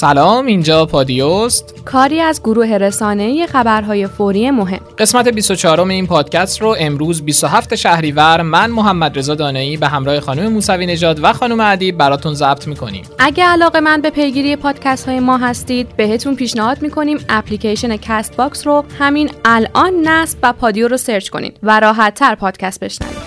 سلام، اینجا پادیوست، کاری از گروه رسانه‌ای خبرهای فوری مهم. قسمت 24 این پادکست رو امروز 27 شهریور من محمد رضا دانایی به همراه خانم موسوی نجاد و خانم ادیب براتون ضبط می‌کنیم. اگه علاقه‌مند به پیگیری پادکست‌های ما هستید، بهتون پیشنهاد می‌کنیم اپلیکیشن کست باکس رو همین الان نصب و پادیو رو سرچ کنین و راحت‌تر پادکست بشنوید.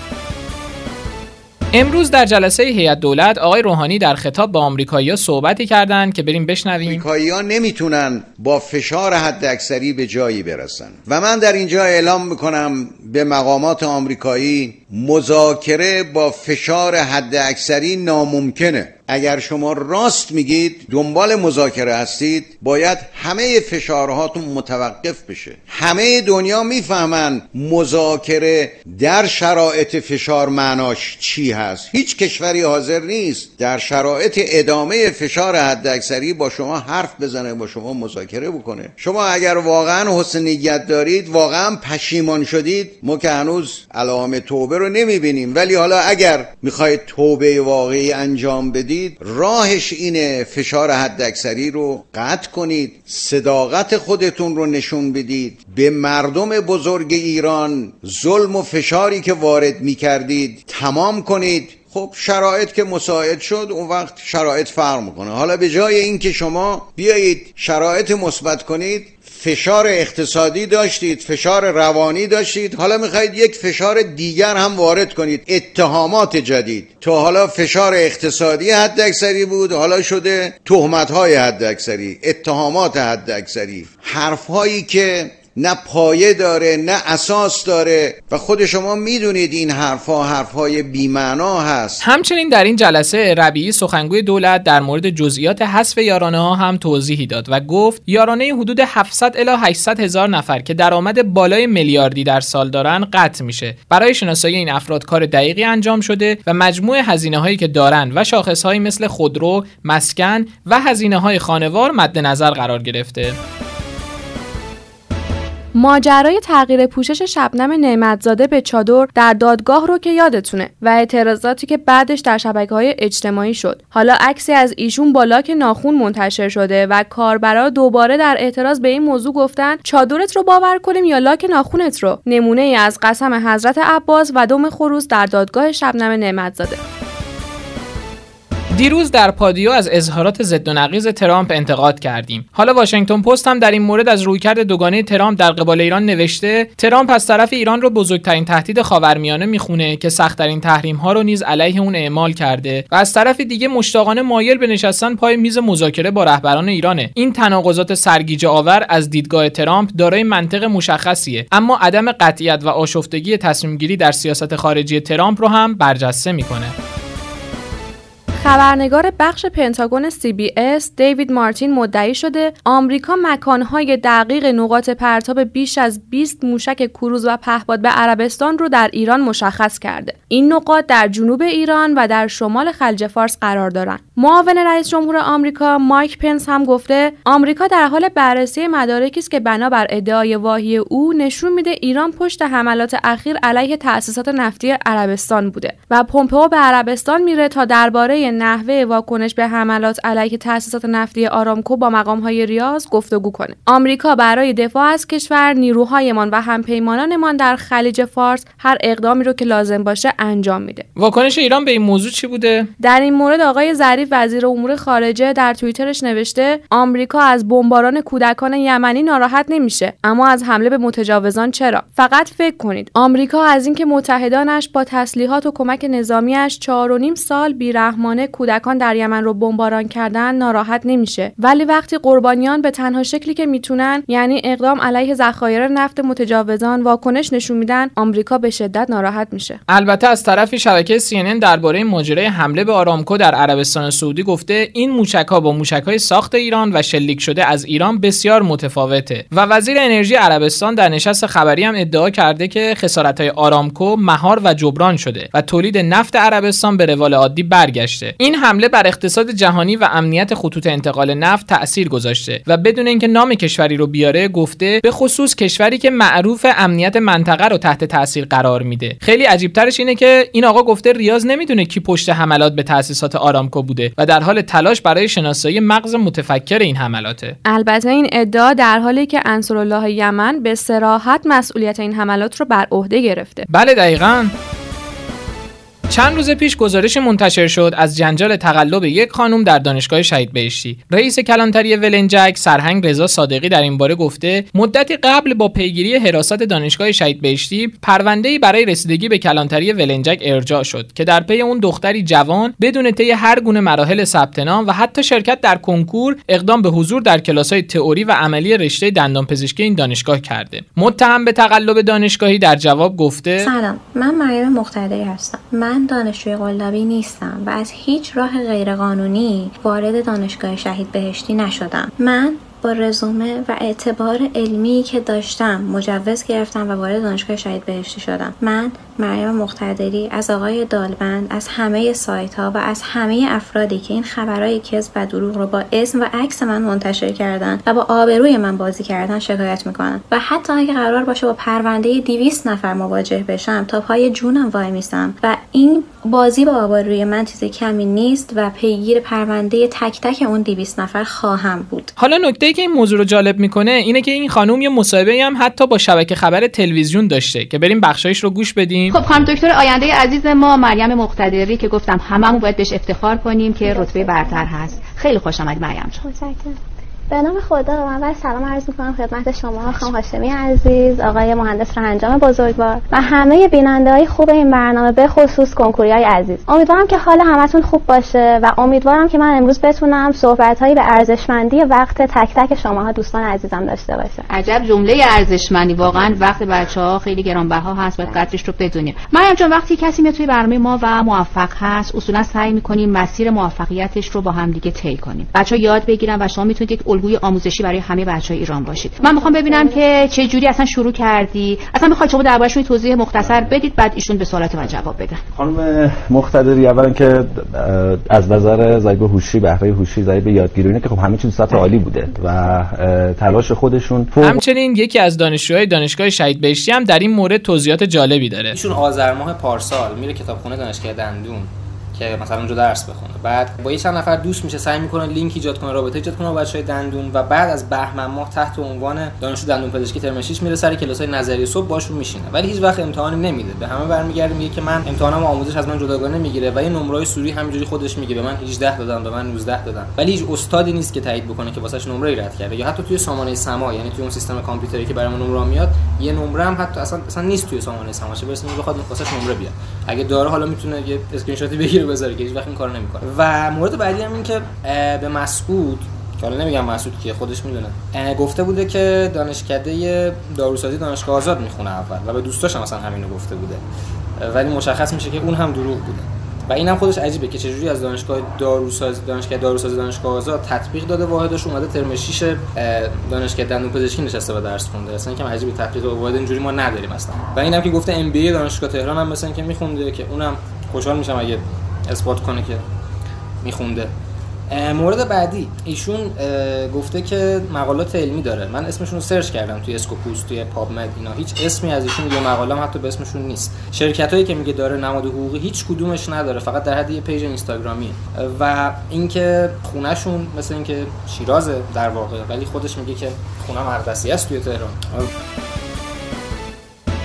امروز در جلسه هیئت دولت آقای روحانی در خطاب به آمریکایی‌ها صحبتی کردند که بریم بشنویم. آمریکایی‌ها نمیتونن با فشار حداکثری به جایی برسن و من در اینجا اعلام میکنم به مقامات آمریکایی مذاکره با فشار حداکثری ناممکنه. اگر شما راست میگید دنبال مذاکره هستید، باید همه فشارهاتون متوقف بشه. همه دنیا میفهمن مذاکره در شرایط فشار معناش چی هست. هیچ کشوری حاضر نیست در شرایط ادامه فشار حداکثری با شما حرف بزنه، با شما مذاکره بکنه. شما اگر واقعا حسن نیت دارید، واقعا پشیمان شدید، ما که هنوز علائم توبه رو نمیبینیم، ولی حالا اگر میخواید توبه واقعی انجام بدید، راهش اینه فشار حداکثری رو قطع کنید، صداقت خودتون رو نشون بدید، به مردم بزرگ ایران ظلم و فشاری که وارد می‌کردید تمام کنید. خب شرایط که مساعد شد، اون وقت شرایط فرق می‌کنه. حالا به جای اینکه شما بیایید شرایط مثبت کنید، فشار اقتصادی داشتید، فشار روانی داشتید، حالا میخواید یک فشار دیگر هم وارد کنید، اتهامات جدید. تا حالا فشار اقتصادی حداکثری بود، حالا شده تهمت‌های حداکثری، اتهامات حداکثری، حرف‌هایی که نه پایه داره نه اساس داره و خود شما میدونید این حرفا حرفهای بی‌معنا هست. همچنین در این جلسه ربیعی سخنگوی دولت در مورد جزئیات حذف یارانه ها هم توضیحی داد و گفت یارانه حدود 700 الی 800 هزار نفر که درآمد بالای میلیاردی در سال دارن قطع میشه. برای شناسایی این افراد کار دقیقی انجام شده و مجموع هزینه هایی که دارن و شاخص هایی مثل خودرو، مسکن و هزینه های خانوار مد نظر قرار گرفته. ماجرای تغییر پوشش شبنم نعمتزاده به چادر در دادگاه رو که یادتونه و اعتراضاتی که بعدش در شبکه‌های اجتماعی شد. حالا عکسی از ایشون با لاک ناخون منتشر شده و کاربرا دوباره در اعتراض به این موضوع گفتن چادرت رو باور کنیم یا لاک ناخونت رو. نمونه‌ای از قسم حضرت عباس و دم خروس در دادگاه شبنم نعمتزاده. دیروز در پادیو از اظهارات ضد و نقیض ترامپ انتقاد کردیم. حالا واشنگتن پست هم در این مورد از رویکرد دوگانه ترامپ در قبال ایران نوشته ترامپ از طرف ایران رو بزرگترین تهدید خاورمیانه میخونه که سخت‌ترین تحریم‌ها رو نیز علیه اون اعمال کرده و از طرف دیگه مشتاقانه مایل به نشستن پای میز مذاکره با رهبران ایرانه. این تناقضات سرگیجه‌آور از دیدگاه ترامپ دارای منطق مشخصیه، اما عدم قطعیت و آشفتگی تصمیم‌گیری در سیاست خارجی ترامپ رو هم برجسته میکنه. خبرنگار بخش پنتاگون CBS دیوید مارتین مدعی شده آمریکا مکان‌های دقیق نقاط پرتاب بیش از 20 موشک کروز و پهپاد به عربستان رو در ایران مشخص کرده. این نقاط در جنوب ایران و در شمال خلیج فارس قرار دارند. معاون رئیس جمهور آمریکا مایک پنس هم گفته آمریکا در حال بررسی مدارکی است که بنابر ادعای واهی او نشون میده ایران پشت حملات اخیر علیه تأسیسات نفتی عربستان بوده و پمپئو به عربستان میره تا درباره نحوه واکنش به حملات علیه تأسیسات نفتی آرامکو با مقام‌های ریاض گفتگو کنه. آمریکا برای دفاع از کشور، نیروهایمان و همپیمانانمان در خلیج فارس هر اقدامی رو که لازم باشه انجام میده. واکنش ایران به این موضوع چی بوده؟ در این مورد آقای ظریف وزیر امور خارجه در توییترش نوشته آمریکا از بمباران کودکان یمنی ناراحت نمیشه، اما از حمله به متجاوزان چرا؟ فقط فکر کنید آمریکا از اینکه متحدانش با تسلیحات و کمک نظامی‌اش 4.5 سال بی‌رحمانه کودکان در یمن رو بمباران کردن ناراحت نمیشه، ولی وقتی قربانیان به تنها شکلی که میتونن یعنی اقدام علیه ذخایر نفت متجاوزان واکنش نشون میدن، آمریکا به شدت ناراحت میشه. البته از طرفی شبکه CNN درباره ماجرای حمله به آرامکو در عربستان سعودی گفته این موشک‌ها با موشک‌های ساخت ایران و شلیک شده از ایران بسیار متفاوته و وزیر انرژی عربستان در نشست خبری هم ادعا کرده که خسارت‌های آرامکو مهار و جبران شده و تولید نفت عربستان به روال عادی برگشته. شده. این حمله بر اقتصاد جهانی و امنیت خطوط انتقال نفت تأثیر گذاشته و بدون اینکه نام کشوری رو بیاره گفته به خصوص کشوری که معروف امنیت منطقه رو تحت تأثیر قرار میده. خیلی عجیب ترش اینه که این آقا گفته ریاض نمیدونه کی پشت حملات به تأسیسات آرامکو بوده و در حال تلاش برای شناسایی مغز متفکر این حملاته. البته این ادعا در حالی که انصار الله یمن به صراحت مسئولیت این حملات رو بر عهده گرفته. بله دقیقاً. چند روز پیش گزارش منتشر شد از جنجال تقلب یک خانم در دانشگاه شهید بهشتی. رئیس کلانتری ولنجک سرهنگ رضا صادقی در این باره گفته مدتی قبل با پیگیری حراست دانشگاه شهید بهشتی پرونده‌ای برای رسیدگی به کلانتری ولنجک ارجاع شد که در پی اون دختری جوان بدون طی هر گونه مراحل ثبت نام و حتی شرکت در کنکور اقدام به حضور در کلاس‌های تئوری و عملی رشته دندانپزشکی این دانشگاه کرده. متهم به تقلب دانشگاهی در جواب گفته سلام، من مریم مختاری هستم. من دانشجوی قلابی نیستم و از هیچ راه غیرقانونی وارد دانشگاه شهید بهشتی نشدم. من با رزومه و اعتبار علمی که داشتم مجوز گرفتم و وارد دانشگاه شهید بهشتی شدم. من مریم مختاری از آقای دالبند، از همه سایت ها و از همه افرادی که این خبرهای کذب و دروغ رو با اسم و عکس من منتشر کردن و با آبروی من بازی کردن شکایت میکنم و حتی اگه قرار باشه با پرونده 200 نفر مواجه بشم تا پای جونم وای میسم و این بازی با آبروی من چیز کمی نیست و پیگیر پرونده تک تک اون 200 نفر خواهم بود. حالا نکته که این موضوع رو جالب میکنه اینه که این خانم یه مصاحبه‌ای هم حتی با شبکه خبر تلویزیون داشته که بریم بخشایش رو گوش بدیم. خب خانم دکتر آینده عزیز ما مریم مقتدری که گفتم هممون باید بهش افتخار کنیم که رتبه برتر هست. خیلی خوش آمد مریم جان. به نام خدا. من اول سلام عرض می‌کنم خدمت شما خانم هاشمی عزیز، آقای مهندس رنجام بزرگوار و همه بیننده‌های خوب این برنامه به خصوص کنکوریای عزیز. امیدوارم که حال همتون خوب باشه و امیدوارم که من امروز بتونم صحبت‌هایی به ارزشمندی وقت تک تک شماها دوستان عزیزم داشته باشه. عجب جمله ارزشمندی، واقعاً وقت بچه‌ها خیلی گرانبها هست، باید قدرش رو بدونیم. مریم جان وقتی کسی میاد توی برنامه ما و موفق هست، اصولاً سعی می‌کنیم مسیر موفقیتش رو با هم دیگه طی کنیم. بچه‌ها یاد بگیرن و شما میتونید گوی آموزشی برای همه بچهای ایران باشید. من میخوام ببینم که چه جوری اصلا شروع کردی؟ اصلا میخوای شما دربارش یه توضیح مختصر بدید بعد ایشون به سوالات من جواب بدن. خانم مختاری اولا که از نظر ذایقه هوشی، بهره هوشی، ذایقه یادگیری اینه که خب همه چیز سطح عالی بوده و تلاش خودشون همچنین یکی از دانشجوهای دانشگاه شهید بهشتی هم در این مورد توضیحات جالبی داره. ایشون آذر ماه پارسال میره کتابخونه دانشگاه دندون که مثلا اونجا درس بخونه، بعد با یه چند نفر دوست میشه، سعی میکنه لینک ایجاد کنه، رابطه ایجاد کنه با بچهای دندون و بعد از بهمن ماه تحت عنوان دانشجو دندونپزشکی ترم 6 میره سر کلاسای نظری صبح باشون میشینه ولی هیچ وقت امتحان نمیده. به همه برمیگرده میگه که من امتحانم آموزش از من جداگانه نمیگیره و یه نمره‌های سوری همینجوری خودش میگه به من 18 دادن، به من 19 دادن، ولی هیچ استادی نیست که تایید بکنه که واسش نمره‌ای رد کرده یا حتی توی سامانه سما، یعنی توی اون سیستم کامپیوتری که برامون نمره میاد یه نمره هم حتی اصلا نیست توی سامانه سما، چه برسه بخواد واسش نمره بیاد. اگه داره حالا میتونه یه اسکرین‌شاتی بگیره بذاره که هیچ وقت این کارو نمیکنه. و مورد بعدی هم این که به مسعود، که حالا نمیگم مسعود کیه خودش میدونه، گفته بوده که دانشکده داروسازی دانشگاه آزاد میخونه اول و به دوستاش هم مثلا همین رو گفته بوده ولی مشخص میشه که اون هم دروغ بوده و اینم خودش عجیبه که چجوری از دانشکده داروسازی دانشگاه آزاد تطبیق داده واحدش اومده ترم 6 دانشکده دندونپزشکی نشسته و درس خونده. اصلا اینکه عجیبه تطبیق واحد اینجوری ما نداریم اصلا. و اینم که گفته ام بی ای دانشگاه تهران هم مثلا که میخونده که اونم خوشحال میشم اگه اثبات کنه که میخونده. مورد بعدی ایشون گفته که مقالات علمی داره. من اسمشون رو سرچ کردم توی اسکوپوس، توی پاب مد، اینا هیچ اسمی از ایشون یا مقاله هم حتی به اسمشون نیست. شرکتایی که میگه داره نماد حقوقی هیچ کدومش نداره، فقط در حد یه پیج اینستاگرامی و اینکه خونهشون مثل اینکه شیرازه در واقع ولی خودش میگه که خونم اردسیه است توی تهران.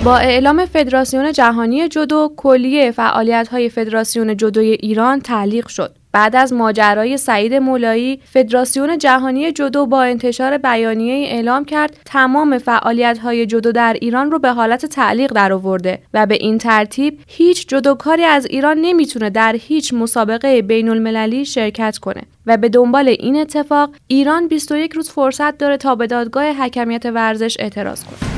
با اعلام فدراسیون جهانی جودو کلیه فعالیت‌های فدراسیون جودوی ایران تعلیق شد. بعد از ماجرای سعید مولایی، فدراسیون جهانی جودو با انتشار بیانیه‌ای اعلام کرد تمام فعالیت‌های جودو در ایران رو به حالت تعلیق درآورده و به این ترتیب هیچ جودوکاری از ایران نمیتونه در هیچ مسابقه بین‌المللی شرکت کنه و به دنبال این اتفاق ایران 21 روز فرصت داره تا به دادگاه حکمیت ورزش اعتراض کنه.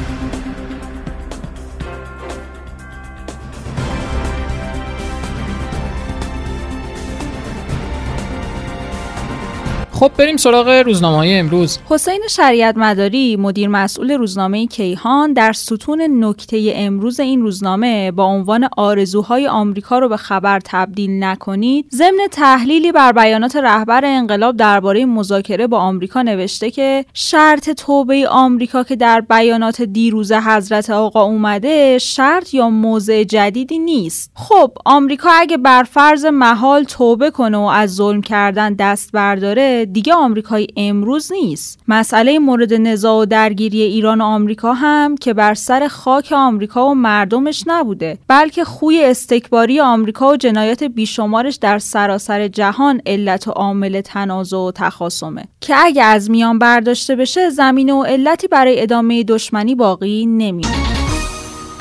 خب بریم سراغ روزنامه‌های امروز. حسین شریعت مداری مدیر مسئول روزنامه کیهان در ستون نکته امروز این روزنامه با عنوان آرزوهای آمریکا رو به خبر تبدیل نکنید، ضمن تحلیلی بر بیانات رهبر انقلاب درباره مذاکره با آمریکا نوشته که شرط توبه آمریکا که در بیانات دیروز حضرت آقا اومده شرط یا موضع جدیدی نیست. خب آمریکا اگه بر فرض محال توبه کنه و از ظلم کردن دست برداره دیگه آمریکای امروز نیست. مسئله مورد نزاع و درگیری ایران و آمریکا هم که بر سر خاک آمریکا و مردمش نبوده، بلکه خوی استکباری آمریکا و جنایات بیشمارش در سراسر جهان علت و عامل تنازع و تخاصمه که اگه از میان برداشته بشه زمینه و علتی برای ادامه دشمنی باقی نمیمونه.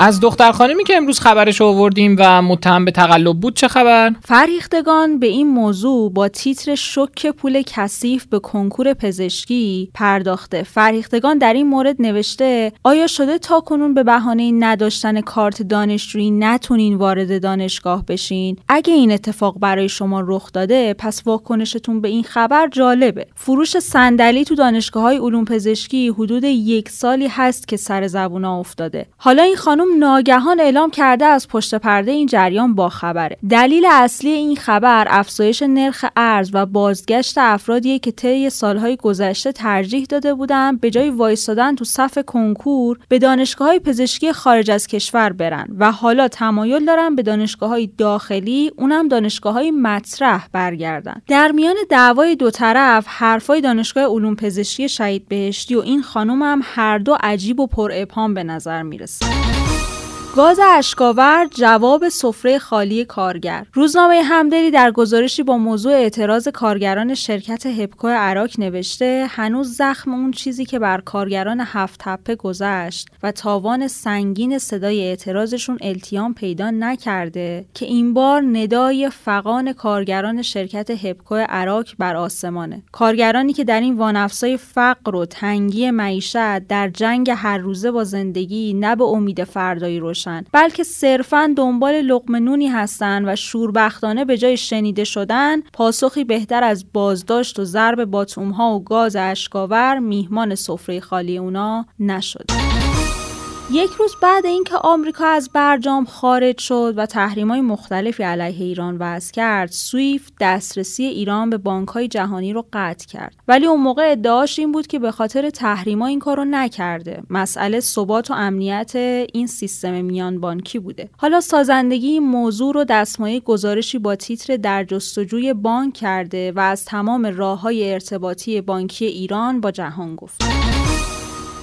از دختر خانمی که امروز خبرش آوردیم و متهم به تقلب بود چه خبر؟ فریختگان به این موضوع با تیتر شوک پول کثیف به کنکور پزشکی پرداخته. فریختگان در این مورد نوشته آیا شده تا کنون به بهانه نداشتن کارت دانشجویی نتونین وارد دانشگاه بشین؟ اگه این اتفاق برای شما رخ داده پس واکنشتون به این خبر جالبه. فروش صندلی تو دانشگاه‌های علوم پزشکی حدود یک سالی هست که سر زبونا افتاده. حالا این خانم ناگهان اعلام کرده از پشت پرده این جریان با خبره. دلیل اصلی این خبر افزایش نرخ ارز و بازگشت افرادیه که طی سالهای گذشته ترجیح داده بودن به جای وایسادن تو صف کنکور به دانشگاه‌های پزشکی خارج از کشور برن و حالا تمایل دارن به دانشگاه‌های داخلی، اونم دانشگاه‌های مطرح برگردن. در میان دعوای دو طرف حرفای دانشگاه علوم پزشکی شهید بهشتی و این خانم هم هر دو عجیب و پر ابهام به نظر میرسه. گاز اشکاور جواب سفره خالی کارگر. روزنامه همدلی در گزارشی با موضوع اعتراض کارگران شرکت هبکو عراق نوشته هنوز زخم اون چیزی که بر کارگران هفت تپه گذشت و تاوان سنگین صدای اعتراضشون التیام پیدا نکرده که این بار ندای فغان کارگران شرکت هبکو عراق بر آسمانه. کارگرانی که در این وانفسای فقر و تنگی معیشت در جنگ هر روزه با زندگی نه به امید فردایی روشن، بلکه صرفاً دنبال لقمه نونی هستند و شوربختانه به جای شنیده شدن پاسخی بهتر از بازداشت و ضرب باتوم‌ها و گاز اشکاور میهمان سفره خالی اونا نشد. یک روز بعد اینکه آمریکا از برجام خارج شد و تحریم‌های مختلفی علیه ایران وضع کرد، سوئیفت دسترسی ایران به بانک‌های جهانی رو قطع کرد. ولی اون موقع ادعاش این بود که به خاطر تحریم‌ها این کارو نکرده. مسئله ثبات و امنیت این سیستم میان بانکی بوده. حالا سازندگی این موضوع رو دستمایه گزارشی با تیتر در جستجوی بانک کرده و از تمام راه‌های ارتباطی بانکی ایران با جهان گفت.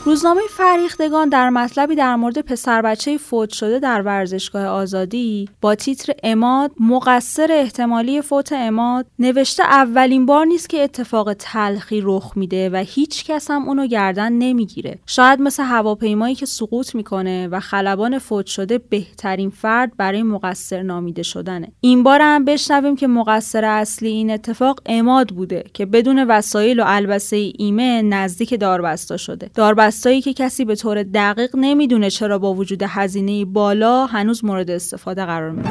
روزنامه فریختگان در مطلبی در مورد پسر بچه فوت شده در ورزشگاه آزادی با تیتر عماد مقصر احتمالی فوت عماد نوشته اولین بار نیست که اتفاق تلخی رخ میده و هیچ کس هم اونو گردن نمیگیره. شاید مثل هواپیمایی که سقوط میکنه و خلبان فوت شده بهترین فرد برای مقصر نامیده شدنه. این بار هم بشنویم که مقصر اصلی این اتفاق عماد بوده که بدون وسایل و البسه ایمن نزدیک داربسته شده. دستایی که کسی به طور دقیق نمیدونه چرا با وجود هزینه بالا هنوز مورد استفاده قرار میده.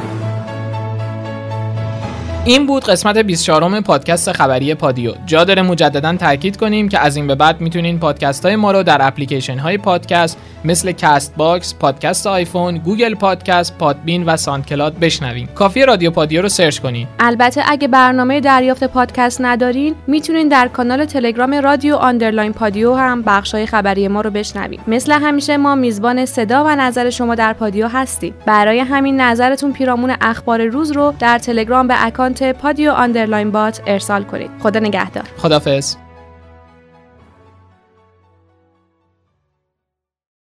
این بود قسمت 24م پادکست خبری پادیو. جا داره مجددا تاکید کنیم که از این به بعد میتونین پادکست های ما رو در اپلیکیشن های پادکست مثل کاست باکس، پادکست آیفون، گوگل پادکست، پادبین و ساندکلاد بشنوین. کافیه رادیو پادیو رو سرچ کنین. البته اگه برنامه دریافت پادکست ندارین میتونین در کانال تلگرام رادیو آندرلاین پادیو هم بخشای خبری ما رو بشنوین. مثل همیشه ما میزبان صدا و نظر شما در پادیو هستیم. برای همین نظرتون پیرامون اخبار روز رو در تلگرام به اکانت پادیو_بات ارسال کنید. خدا نگهدار. خدافظ.